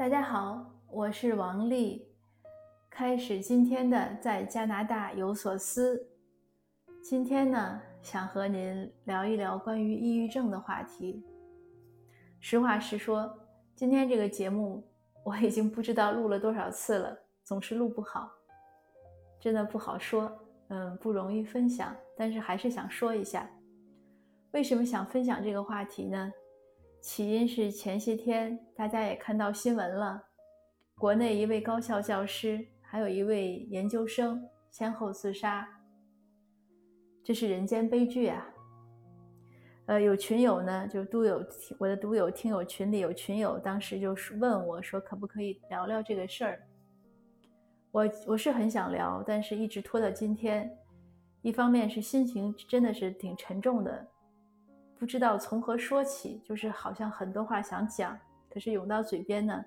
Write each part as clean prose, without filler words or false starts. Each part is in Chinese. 大家好，我是王丽，开始今天的在加拿大有所思。今天呢，想和您聊一聊关于抑郁症的话题。实话实说，今天这个节目我已经不知道录了多少次了，总是录不好，真的不好说，不容易分享，但是还是想说一下。为什么想分享这个话题呢？起因是前些天大家也看到新闻了，国内一位高校教师还有一位研究生先后自杀，这是人间悲剧啊。有群友呢，就我的读友听友群里有群友当时就问我说可不可以聊聊这个事儿。我是很想聊，但是一直拖到今天。一方面是心情真的是挺沉重的，不知道从何说起，就是好像很多话想讲，可是涌到嘴边呢，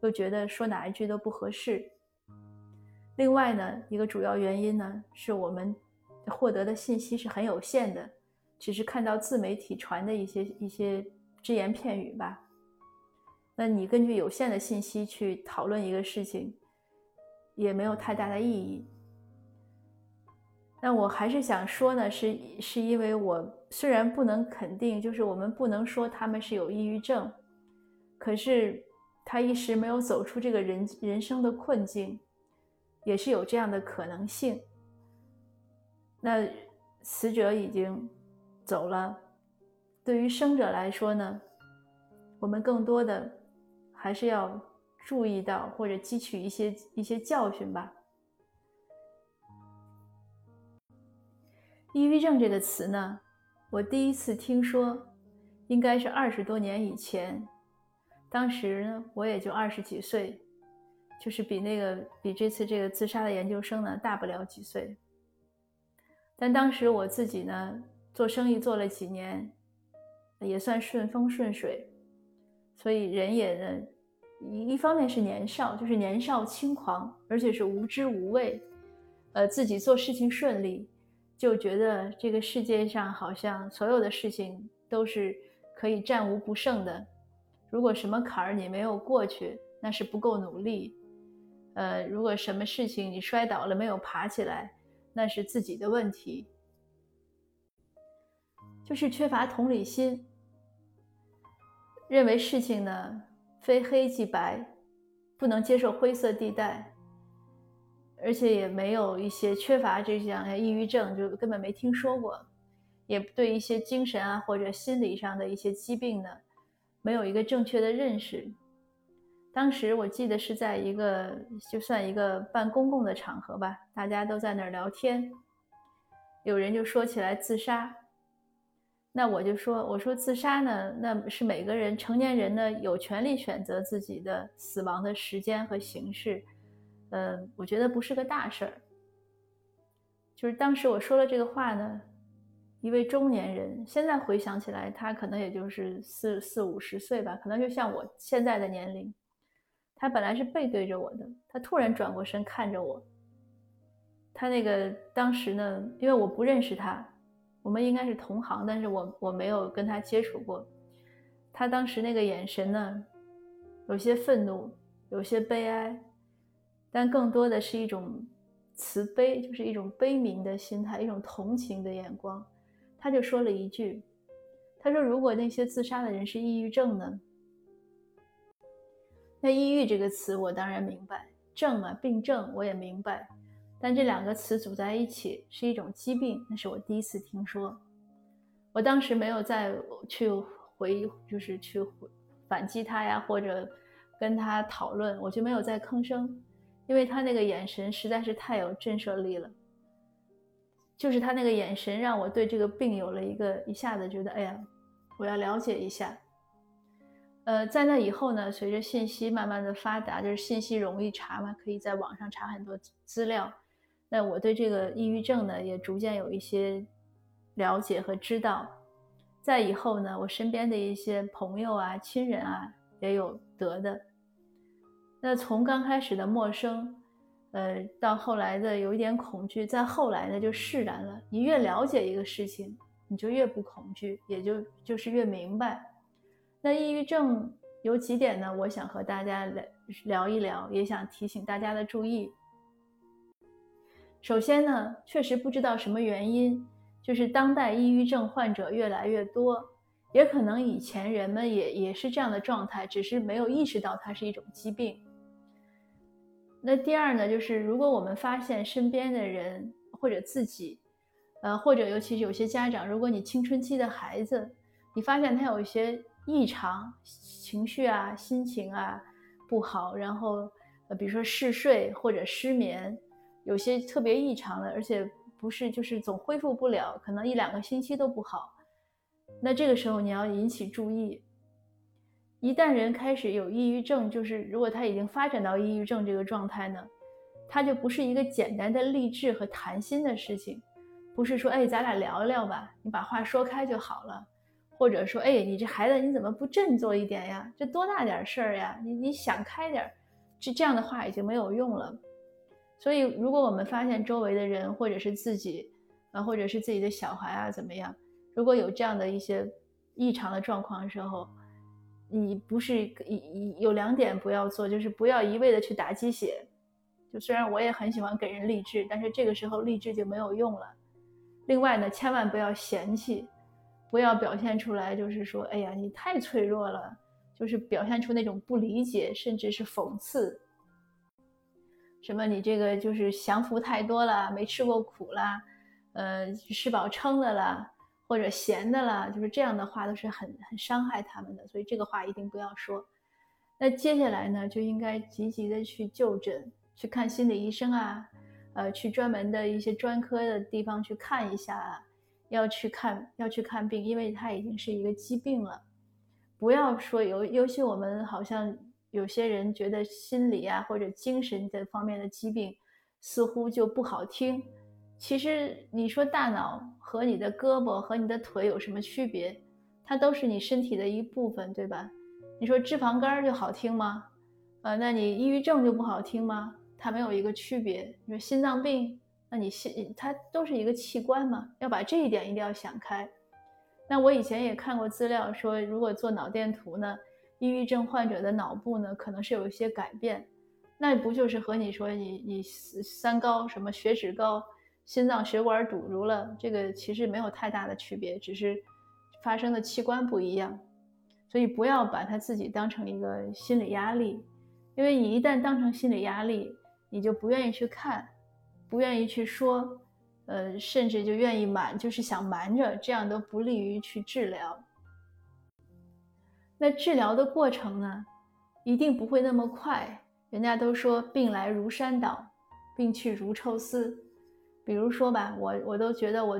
又觉得说哪一句都不合适。另外呢，一个主要原因呢，是我们获得的信息是很有限的，只是看到自媒体传的一些只言片语吧。那你根据有限的信息去讨论一个事情，也没有太大的意义。那我还是想说呢，是因为我虽然不能肯定，就是我们不能说他们是有抑郁症，可是他一时没有走出这个人生的困境，也是有这样的可能性。那死者已经走了，对于生者来说呢，我们更多的还是要注意到或者汲取一些教训吧。抑郁症这个词呢，我第一次听说应该是20多年以前，当时呢我也就20几岁，就是比这次这个自杀的研究生呢大不了几岁。但当时我自己呢做生意做了几年，也算顺风顺水，所以人也呢一方面是年少，就是年少轻狂，而且是无知无畏，自己做事情顺利，就觉得这个世界上好像所有的事情都是可以战无不胜的，如果什么坎儿你没有过去，那是不够努力，如果什么事情你摔倒了没有爬起来，那是自己的问题，就是缺乏同理心，认为事情呢非黑即白，不能接受灰色地带，而且也没有一些缺乏这样抑郁症，就根本没听说过，也对一些精神啊或者心理上的一些疾病呢，没有一个正确的认识。当时我记得是在一个就算一个半公共的场合吧，大家都在那儿聊天，有人就说起来自杀，那我说自杀呢，那是每个人成年人呢有权利选择自己的死亡的时间和形式，我觉得不是个大事儿。就是当时我说了这个话呢，一位中年人，现在回想起来他可能也就是四五十岁吧，可能就像我现在的年龄，他本来是背对着我的，他突然转过身看着我，他当时呢，因为我不认识他，我们应该是同行，但是我没有跟他接触过，他当时那个眼神呢，有些愤怒，有些悲哀，但更多的是一种慈悲，就是一种悲悯的心态，一种同情的眼光。他就说了一句，他说如果那些自杀的人是抑郁症呢，那抑郁这个词我当然明白，症啊病症我也明白，但这两个词组在一起是一种疾病，那是我第一次听说。我当时没有再去反击他呀，或者跟他讨论，我就没有再吭声，因为他那个眼神实在是太有震慑力了，就是他那个眼神让我对这个病有了一下子觉得，哎呀，我要了解一下。在那以后呢，随着信息慢慢的发达，就是信息容易查嘛，可以在网上查很多资料，那我对这个抑郁症呢也逐渐有一些了解和知道。在以后呢，我身边的一些朋友啊亲人啊也有得的，那从刚开始的陌生，到后来的有一点恐惧，再后来呢就释然了。你越了解一个事情，你就越不恐惧，也就是越明白。那抑郁症有几点呢，我想和大家聊一聊，也想提醒大家的注意。首先呢，确实不知道什么原因，就是当代抑郁症患者越来越多，也可能以前人们也是这样的状态，只是没有意识到它是一种疾病。那第二呢，就是如果我们发现身边的人或者自己，或者尤其是有些家长，如果你青春期的孩子，你发现他有一些异常情绪啊、心情啊不好，然后比如说嗜睡或者失眠，有些特别异常的，而且不是就是总恢复不了，可能一两个星期都不好，那这个时候你要引起注意。一旦人开始有抑郁症，就是如果他已经发展到抑郁症这个状态呢，他就不是一个简单的励志和谈心的事情，不是说哎咱俩聊聊吧，你把话说开就好了，或者说哎你这孩子你怎么不振作一点呀，这多大点事儿呀，你想开点，这样的话已经没有用了。所以如果我们发现周围的人或者是自己或者是自己的小孩啊怎么样，如果有这样的一些异常的状况的时候，你不是有两点不要做，就是不要一味的去打鸡血，就虽然我也很喜欢给人励志，但是这个时候励志就没有用了。另外呢，千万不要嫌弃，不要表现出来就是说哎呀你太脆弱了，就是表现出那种不理解甚至是讽刺，什么你这个就是享福太多了，没吃过苦啦，吃饱撑的啦，或者闲的啦，就是这样的话都是很伤害他们的，所以这个话一定不要说。那接下来呢，就应该积极的去就诊，去看心理医生啊，去专门的一些专科的地方去看一下啊，要去看病，因为它已经是一个疾病了。不要说尤其我们好像有些人觉得心理啊或者精神这方面的疾病似乎就不好听，其实你说大脑和你的胳膊和你的腿有什么区别，它都是你身体的一部分，对吧？你说脂肪肝就好听吗？那你抑郁症就不好听吗？它没有一个区别。你说心脏病，那你它都是一个器官嘛，要把这一点一定要想开。那我以前也看过资料说，如果做脑电图呢，抑郁症患者的脑部呢可能是有一些改变，那不就是和你说你三高什么血脂高、心脏血管堵住了，这个其实没有太大的区别，只是发生的器官不一样。所以不要把它自己当成一个心理压力，因为你一旦当成心理压力，你就不愿意去看，不愿意去说，甚至就愿意就是想瞒着，这样都不利于去治疗。那治疗的过程呢，一定不会那么快。人家都说病来如山倒，病去如抽丝。比如说吧，我都觉得我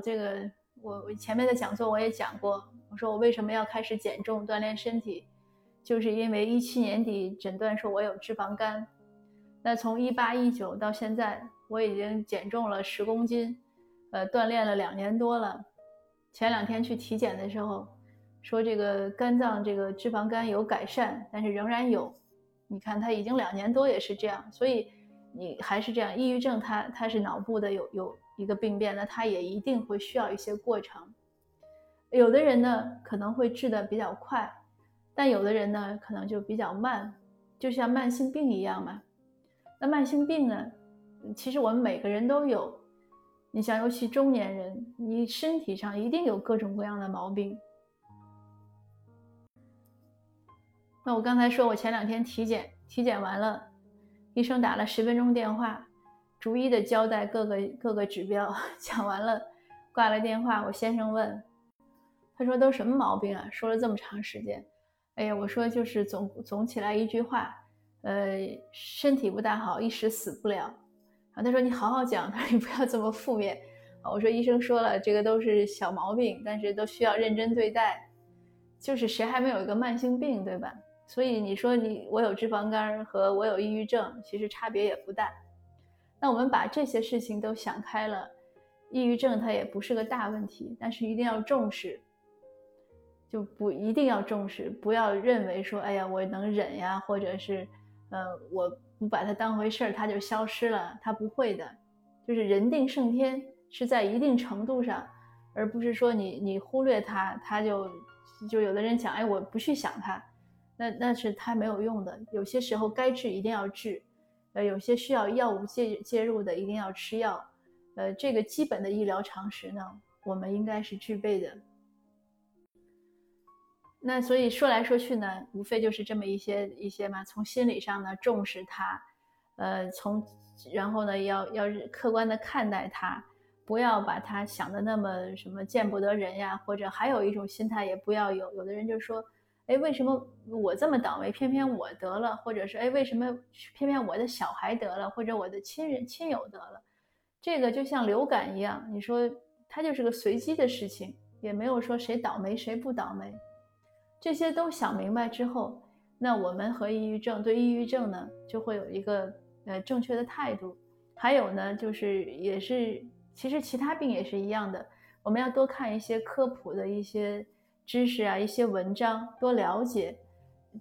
前面的讲座我也讲过，我说我为什么要开始减重锻炼身体，就是因为17年底诊断说我有脂肪肝。那从18、19到现在，我已经减重了10公斤，锻炼了2年多了。前2天去体检的时候，说这个肝脏这个脂肪肝有改善，但是仍然有。你看它已经2年多也是这样，所以你还是这样。抑郁症它是脑部的有一个病变，那它也一定会需要一些过程。有的人呢可能会治得比较快，但有的人呢可能就比较慢，就像慢性病一样嘛。那慢性病呢，其实我们每个人都有。你像尤其中年人，你身体上一定有各种各样的毛病。那我刚才说我前2天体检完了，医生打了10分钟电话，逐一的交代各个指标，讲完了挂了电话。我先生问，他说都什么毛病啊，说了这么长时间。哎呀，我说就是总起来一句话，身体不大好，一时死不了。然后他说你好好讲，他说你不要这么负面。我说医生说了，这个都是小毛病，但是都需要认真对待，就是谁还没有一个慢性病，对吧？所以你说我有脂肪肝和我有抑郁症，其实差别也不大。那我们把这些事情都想开了，抑郁症它也不是个大问题，但是一定要重视，就不一定要重视，不要认为说哎呀我能忍呀，或者是我不把它当回事它就消失了，它不会的。就是人定胜天是在一定程度上，而不是说你忽略它，它就有的人想哎我不去想它，那是太没有用的。有些时候该治一定要治，有些需要药物介入的一定要吃药，这个基本的医疗常识呢，我们应该是具备的。那所以说来说去呢，无非就是这么一些嘛，从心理上呢重视它，然后呢要客观的看待它，不要把它想的那么什么见不得人呀，或者还有一种心态也不要有的人就说，哎，为什么我这么倒霉，偏偏我得了，或者是哎，为什么偏偏我的小孩得了，或者我的亲友得了，这个就像流感一样，你说它就是个随机的事情，也没有说谁倒霉谁不倒霉。这些都想明白之后，那我们和抑郁症对抑郁症呢就会有一个正确的态度。还有呢就是也是其实其他病也是一样的，我们要多看一些科普的一些知识啊，一些文章，多了解，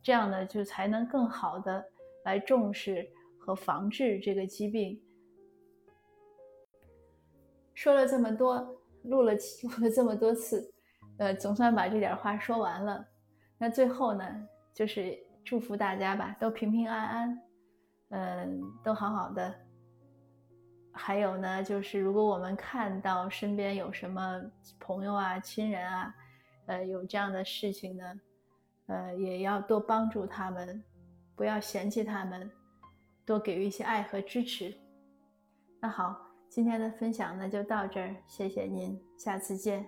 这样呢就才能更好的来重视和防治这个疾病。说了这么多，录了这么多次，总算把这点话说完了。那最后呢就是祝福大家吧，都平平安安，都好好的。还有呢就是如果我们看到身边有什么朋友啊亲人啊有这样的事情呢也要多帮助他们，不要嫌弃他们，多给予一些爱和支持。那好，今天的分享呢就到这儿，谢谢您，下次见。